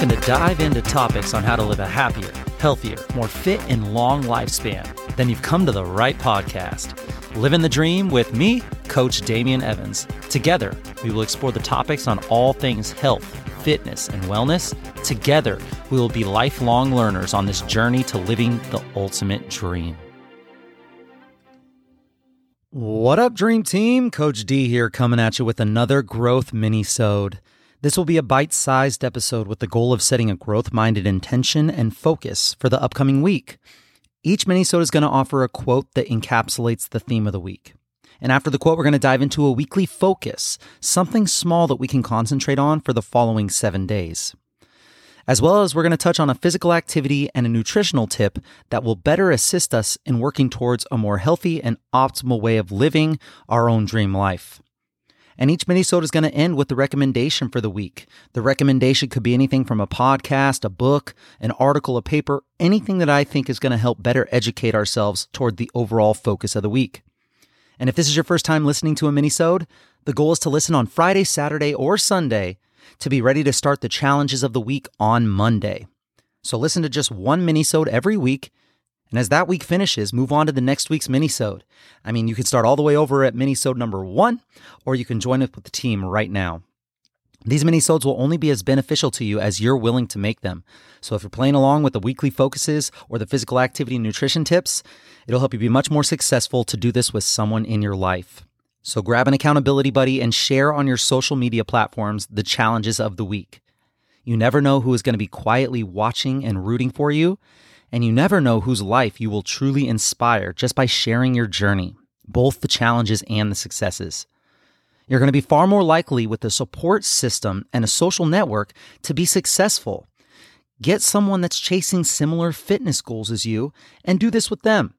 looking to dive into topics on how to live a happier, healthier, more fit, and long lifespan, then you've come to the right podcast. Living the Dream with me, Coach Damian Evans. Together, we will explore the topics on all things health, fitness, and wellness. Together, we will be lifelong learners on this journey to living the ultimate dream. What up, Dream Team? Coach D here, coming at you with another growth mini-sode. This will be a bite-sized episode with the goal of setting a growth-minded intention and focus for the upcoming week. Each minisode is going to offer a quote that encapsulates the theme of the week. And after the quote, we're going to dive into a weekly focus, something small that we can concentrate on for the following 7 days. As well as we're going to touch on a physical activity and a nutritional tip that will better assist us in working towards a more healthy and optimal way of living our own dream life. And each minisode is going to end with the recommendation for the week. The recommendation could be anything from a podcast, a book, an article, a paper, anything that I think is going to help better educate ourselves toward the overall focus of the week. And if this is your first time listening to a minisode, the goal is to listen on Friday, Saturday, or Sunday to be ready to start the challenges of the week on Monday. So listen to just one minisode every week. And as that week finishes, move on to the next week's minisode. I mean, you can start all the way over at minisode number 1, or you can join up with the team right now. These minisodes will only be as beneficial to you as you're willing to make them. So if you're playing along with the weekly focuses or the physical activity and nutrition tips, it'll help you be much more successful to do this with someone in your life. So grab an accountability buddy and share on your social media platforms the challenges of the week. You never know who is going to be quietly watching and rooting for you. And you never know whose life you will truly inspire just by sharing your journey, both the challenges and the successes. You're going to be far more likely with a support system and a social network to be successful. Get someone that's chasing similar fitness goals as you and do this with them.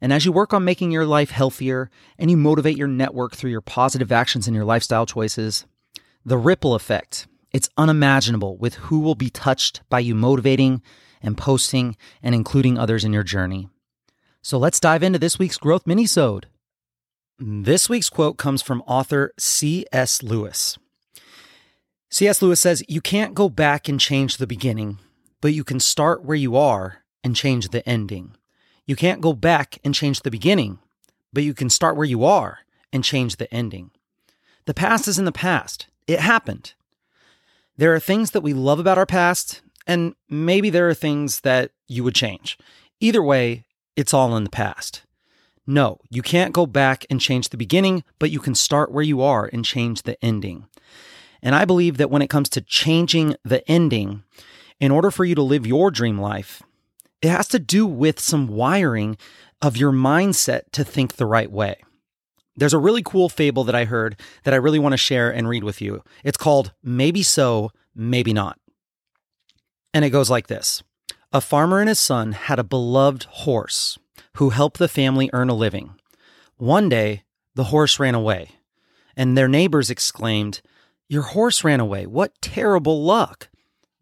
And as you work on making your life healthier and you motivate your network through your positive actions and your lifestyle choices, the ripple effect, it's unimaginable with who will be touched by you motivating and posting and including others in your journey. So let's dive into this week's growth minisode. This week's quote comes from author C.S. Lewis. C.S. Lewis says, "You can't go back and change the beginning, but you can start where you are and change the ending. You can't go back and change the beginning, but you can start where you are and change the ending. The past is in the past. It happened." There are things that we love about our past, and maybe there are things that you would change. Either way, it's all in the past. No, you can't go back and change the beginning, but you can start where you are and change the ending. And I believe that when it comes to changing the ending, in order for you to live your dream life, it has to do with some wiring of your mindset to think the right way. There's a really cool fable that I heard that I really want to share and read with you. It's called Maybe So, Maybe Not. And it goes like this. A farmer and his son had a beloved horse who helped the family earn a living. One day, the horse ran away, and their neighbors exclaimed, "Your horse ran away. What terrible luck."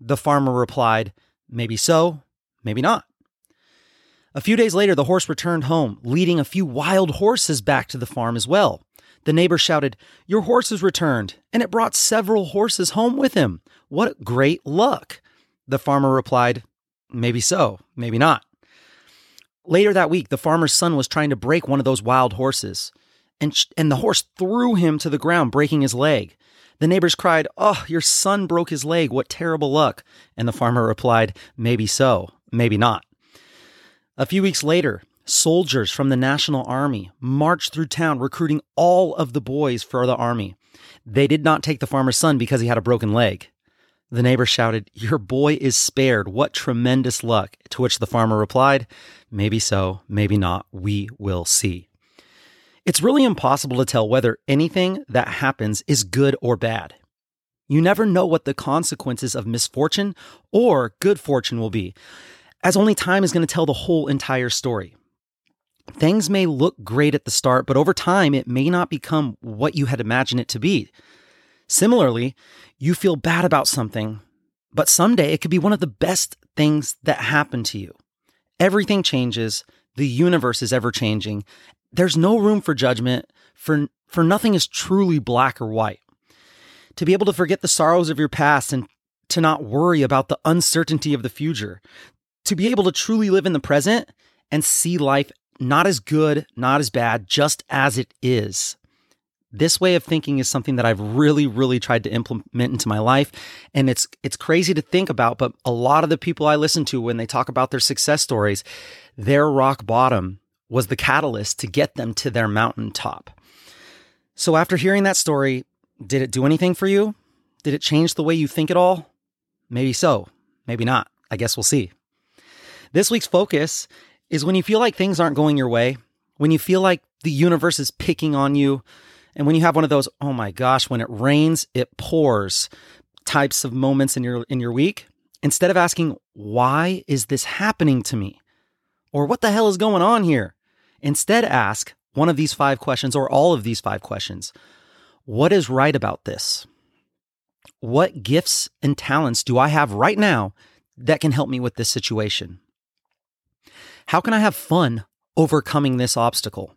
The farmer replied, "Maybe so, maybe not." A few days later, the horse returned home, leading a few wild horses back to the farm as well. The neighbor shouted, "Your horse has returned, and it brought several horses home with him. What great luck." The farmer replied, "Maybe so, maybe not." Later that week, the farmer's son was trying to break one of those wild horses, and the horse threw him to the ground, breaking his leg. The neighbors cried, "Oh, your son broke his leg. What terrible luck." And the farmer replied, "Maybe so, maybe not." A few weeks later, soldiers from the National Army marched through town, recruiting all of the boys for the army. They did not take the farmer's son because he had a broken leg. The neighbor shouted, "Your boy is spared. What tremendous luck." To which the farmer replied, "Maybe so, maybe not. We will see." It's really impossible to tell whether anything that happens is good or bad. You never know what the consequences of misfortune or good fortune will be, as only time is going to tell the whole entire story. Things may look great at the start, but over time, it may not become what you had imagined it to be. Similarly, you feel bad about something, but someday it could be one of the best things that happened to you. Everything changes. The universe is ever changing. There's no room for judgment, for nothing is truly black or white. To be able to forget the sorrows of your past and to not worry about the uncertainty of the future, to be able to truly live in the present and see life not as good, not as bad, just as it is. This way of thinking is something that I've really, really tried to implement into my life. And it's crazy to think about, but a lot of the people I listen to when they talk about their success stories, their rock bottom was the catalyst to get them to their mountaintop. So after hearing that story, did it do anything for you? Did it change the way you think at all? Maybe so, maybe not. I guess we'll see. This week's focus is when you feel like things aren't going your way, when you feel like the universe is picking on you, and when you have one of those, oh my gosh, when it rains, it pours types of moments in your week, instead of asking, why is this happening to me? Or what the hell is going on here? Instead, ask one of these five questions or all of these five questions. What is right about this? What gifts and talents do I have right now that can help me with this situation? How can I have fun overcoming this obstacle?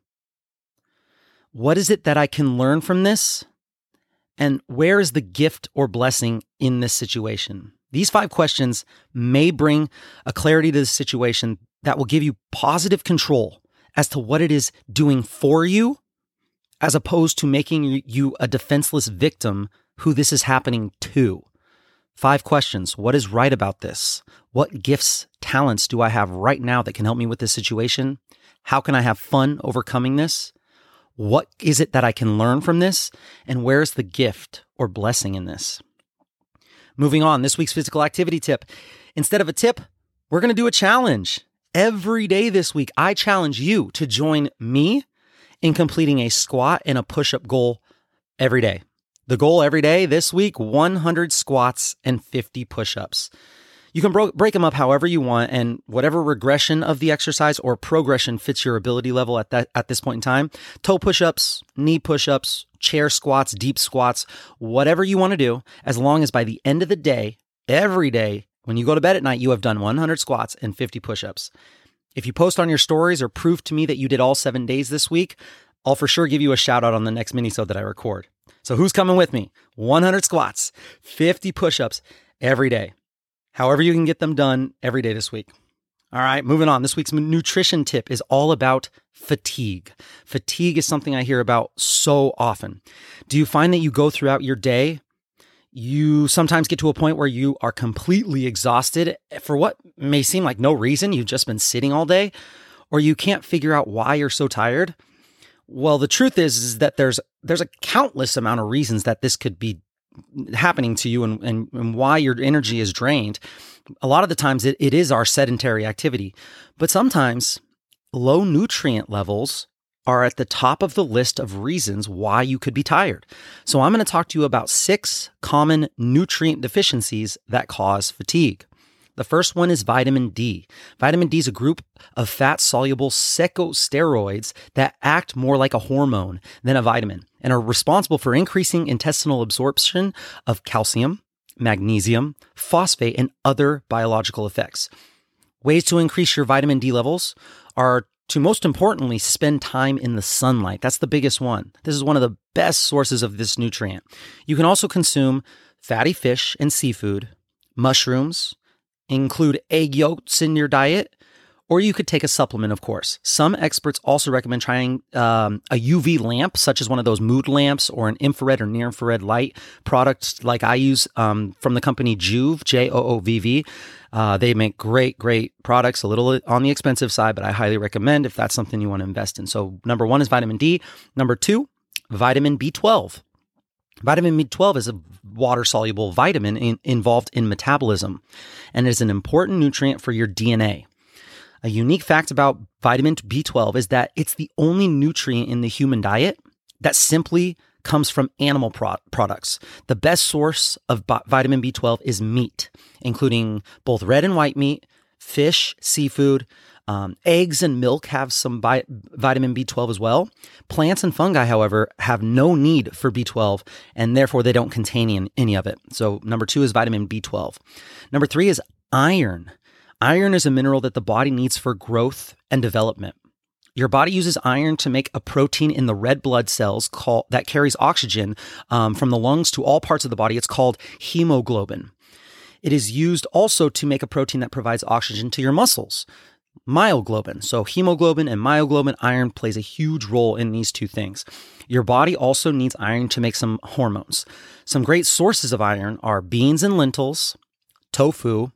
What is it that I can learn from this? And where is the gift or blessing in this situation? These five questions may bring a clarity to the situation that will give you positive control as to what it is doing for you, as opposed to making you a defenseless victim who this is happening to. Five questions. What is right about this? What gifts, talents do I have right now that can help me with this situation? How can I have fun overcoming this? What is it that I can learn from this? And where's the gift or blessing in this? Moving on, this week's physical activity tip. Instead of a tip, we're going to do a challenge. Every day this week, I challenge you to join me in completing a squat and a push-up goal every day. The goal every day this week, 100 squats and 50 push-ups. You can break them up however you want, and whatever regression of the exercise or progression fits your ability level at this point in time. Toe push-ups, knee push-ups, chair squats, deep squats, whatever you want to do, as long as by the end of the day, every day, when you go to bed at night, you have done 100 squats and 50 push-ups. If you post on your stories or prove to me that you did all 7 days this week, I'll for sure give you a shout out on the next mini-sode that I record. So who's coming with me? 100 squats, 50 push-ups every day. However you can get them done every day this week. All right, moving on. This week's nutrition tip is all about fatigue. Fatigue is something I hear about so often. Do you find that you go throughout your day, you sometimes get to a point where you are completely exhausted for what may seem like no reason? You've just been sitting all day, or you can't figure out why you're so tired. Well, the truth is that there's a countless amount of reasons that this could be happening to you and why your energy is drained. A lot of the times it is our sedentary activity, but sometimes low nutrient levels are at the top of the list of reasons why you could be tired. So I'm going to talk to you about 6 common nutrient deficiencies that cause fatigue. The first one is vitamin D. Vitamin D is a group of fat-soluble secosteroids that act more like a hormone than a vitamin and are responsible for increasing intestinal absorption of calcium, magnesium, phosphate, and other biological effects. Ways to increase your vitamin D levels are to, most importantly, spend time in the sunlight. That's the biggest one. This is one of the best sources of this nutrient. You can also consume fatty fish and seafood, mushrooms, include egg yolks in your diet, or you could take a supplement, of course. Some experts also recommend trying a UV lamp, such as one of those mood lamps or an infrared or near-infrared light product like I use from the company Juve, Joovv. They make great, great products, a little on the expensive side, but I highly recommend if that's something you want to invest in. So number 1 is vitamin D. Number 2, vitamin B12. Vitamin B12 is a water-soluble vitamin involved in metabolism and is an important nutrient for your DNA. A unique fact about vitamin B12 is that it's the only nutrient in the human diet that simply comes from animal products. The best source of vitamin B12 is meat, including both red and white meat, fish, seafood, eggs and milk have some vitamin B12 as well. Plants and fungi, however, have no need for B12, and therefore they don't contain any of it. So number 2 is vitamin B12. Number 3 is iron. Iron is a mineral that the body needs for growth and development. Your body uses iron to make a protein in the red blood cells that carries oxygen from the lungs to all parts of the body. It's called hemoglobin. It is used also to make a protein that provides oxygen to your muscles, myoglobin. So hemoglobin and myoglobin, iron plays a huge role in these two things. Your body also needs iron to make some hormones. Some great sources of iron are beans and lentils, tofu,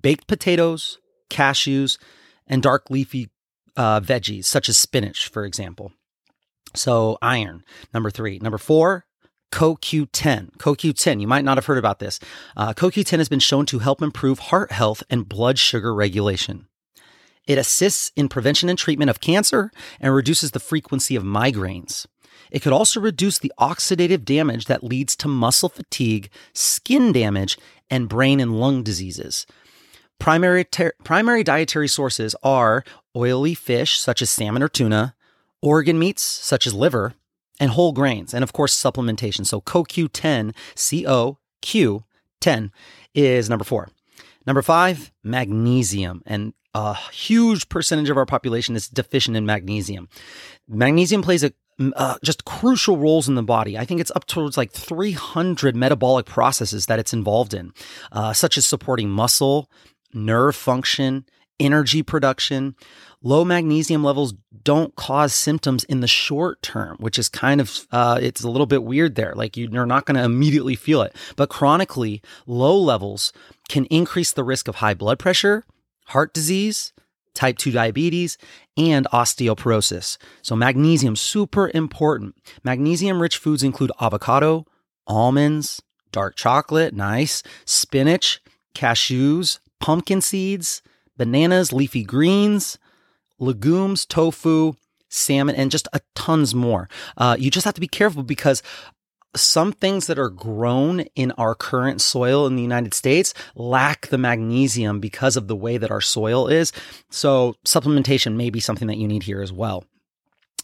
baked potatoes, cashews, and dark leafy veggies such as spinach, for example. So iron, number three. Number four, CoQ10. CoQ10, you might not have heard about this. CoQ10 has been shown to help improve heart health and blood sugar regulation. It assists in prevention and treatment of cancer and reduces the frequency of migraines. It could also reduce the oxidative damage that leads to muscle fatigue, skin damage, and brain and lung diseases. Primary dietary sources are oily fish such as salmon or tuna, organ meats such as liver, and whole grains, and of course supplementation. So CoQ10, C-O-Q-10 is number four. Number five, magnesium. And a huge percentage of our population is deficient in magnesium. Magnesium plays just crucial roles in the body. I think it's up towards like 300 metabolic processes that it's involved in, such as supporting muscle, nerve function, energy production. Low magnesium levels don't cause symptoms in the short term, which is kind of, it's a little bit weird there. Like you're not going to immediately feel it, but chronically low levels can increase the risk of high blood pressure, heart disease, type 2 diabetes, and osteoporosis. So magnesium, super important. Magnesium-rich foods include avocado, almonds, dark chocolate, nice, spinach, cashews, pumpkin seeds, bananas, leafy greens, legumes, tofu, salmon, and just a tons more. You just have to be careful because some things that are grown in our current soil in the United States lack the magnesium because of the way that our soil is. So supplementation may be something that you need here as well.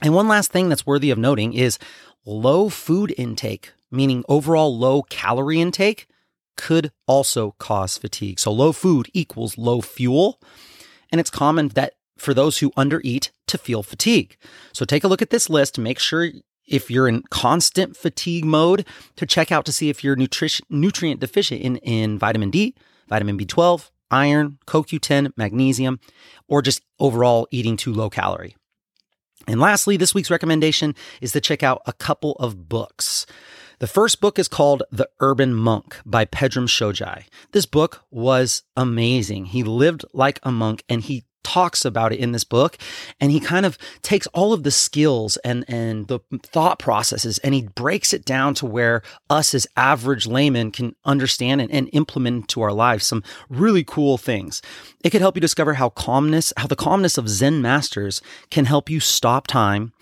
And one last thing that's worthy of noting is low food intake, meaning overall low calorie intake, could also cause fatigue. So low food equals low fuel. And it's common that for those who undereat to feel fatigue. So take a look at this list, make sure if you're in constant fatigue mode, to check out to see if you're nutrient deficient in vitamin D, vitamin B12, iron, CoQ10, magnesium, or just overall eating too low calorie. And lastly, this week's recommendation is to check out a couple of books. The first book is called The Urban Monk by Pedram Shojai. This book was amazing. He lived like a monk and he talks about it in this book, and he kind of takes all of the skills and the thought processes and he breaks it down to where us as average laymen can understand and implement to our lives some really cool things. It could help you discover how the calmness of Zen masters can help you stop time,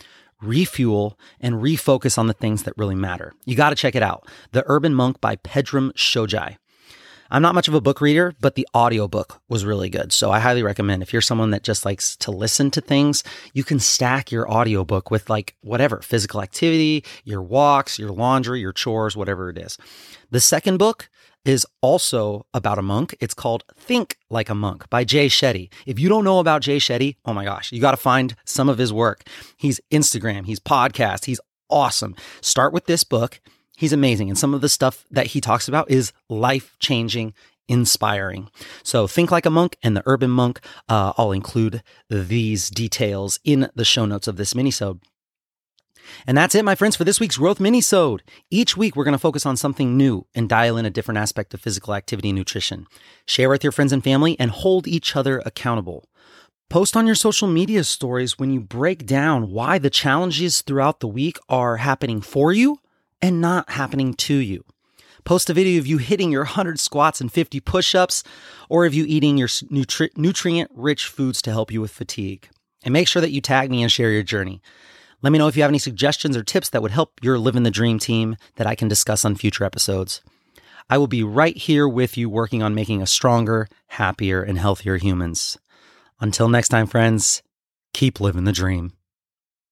refuel, and refocus on the things that really matter. You got to check it out. The Urban Monk by Pedram Shojai. I'm not much of a book reader, but the audiobook was really good. So I highly recommend if you're someone that just likes to listen to things, you can stack your audiobook with like whatever, physical activity, your walks, your laundry, your chores, whatever it is. The second book is also about a monk. It's called Think Like a Monk by Jay Shetty. If you don't know about Jay Shetty, oh my gosh, you got to find some of his work. He's Instagram, he's podcast, he's awesome. Start with this book. He's amazing. And some of the stuff that he talks about is life-changing, inspiring. So Think Like a Monk and The Urban Monk. I'll include these details in the show notes of this minisode. And that's it, my friends, for this week's Growth Minisode. Each week, we're going to focus on something new and dial in a different aspect of physical activity and nutrition. Share with your friends and family and hold each other accountable. Post on your social media stories when you break down why the challenges throughout the week are happening for you and not happening to you. Post a video of you hitting your 100 squats and 50 push-ups, or of you eating your nutrient-rich foods to help you with fatigue. And make sure that you tag me and share your journey. Let me know if you have any suggestions or tips that would help your Living the Dream team that I can discuss on future episodes. I will be right here with you working on making us stronger, happier, and healthier humans. Until next time, friends, keep living the dream.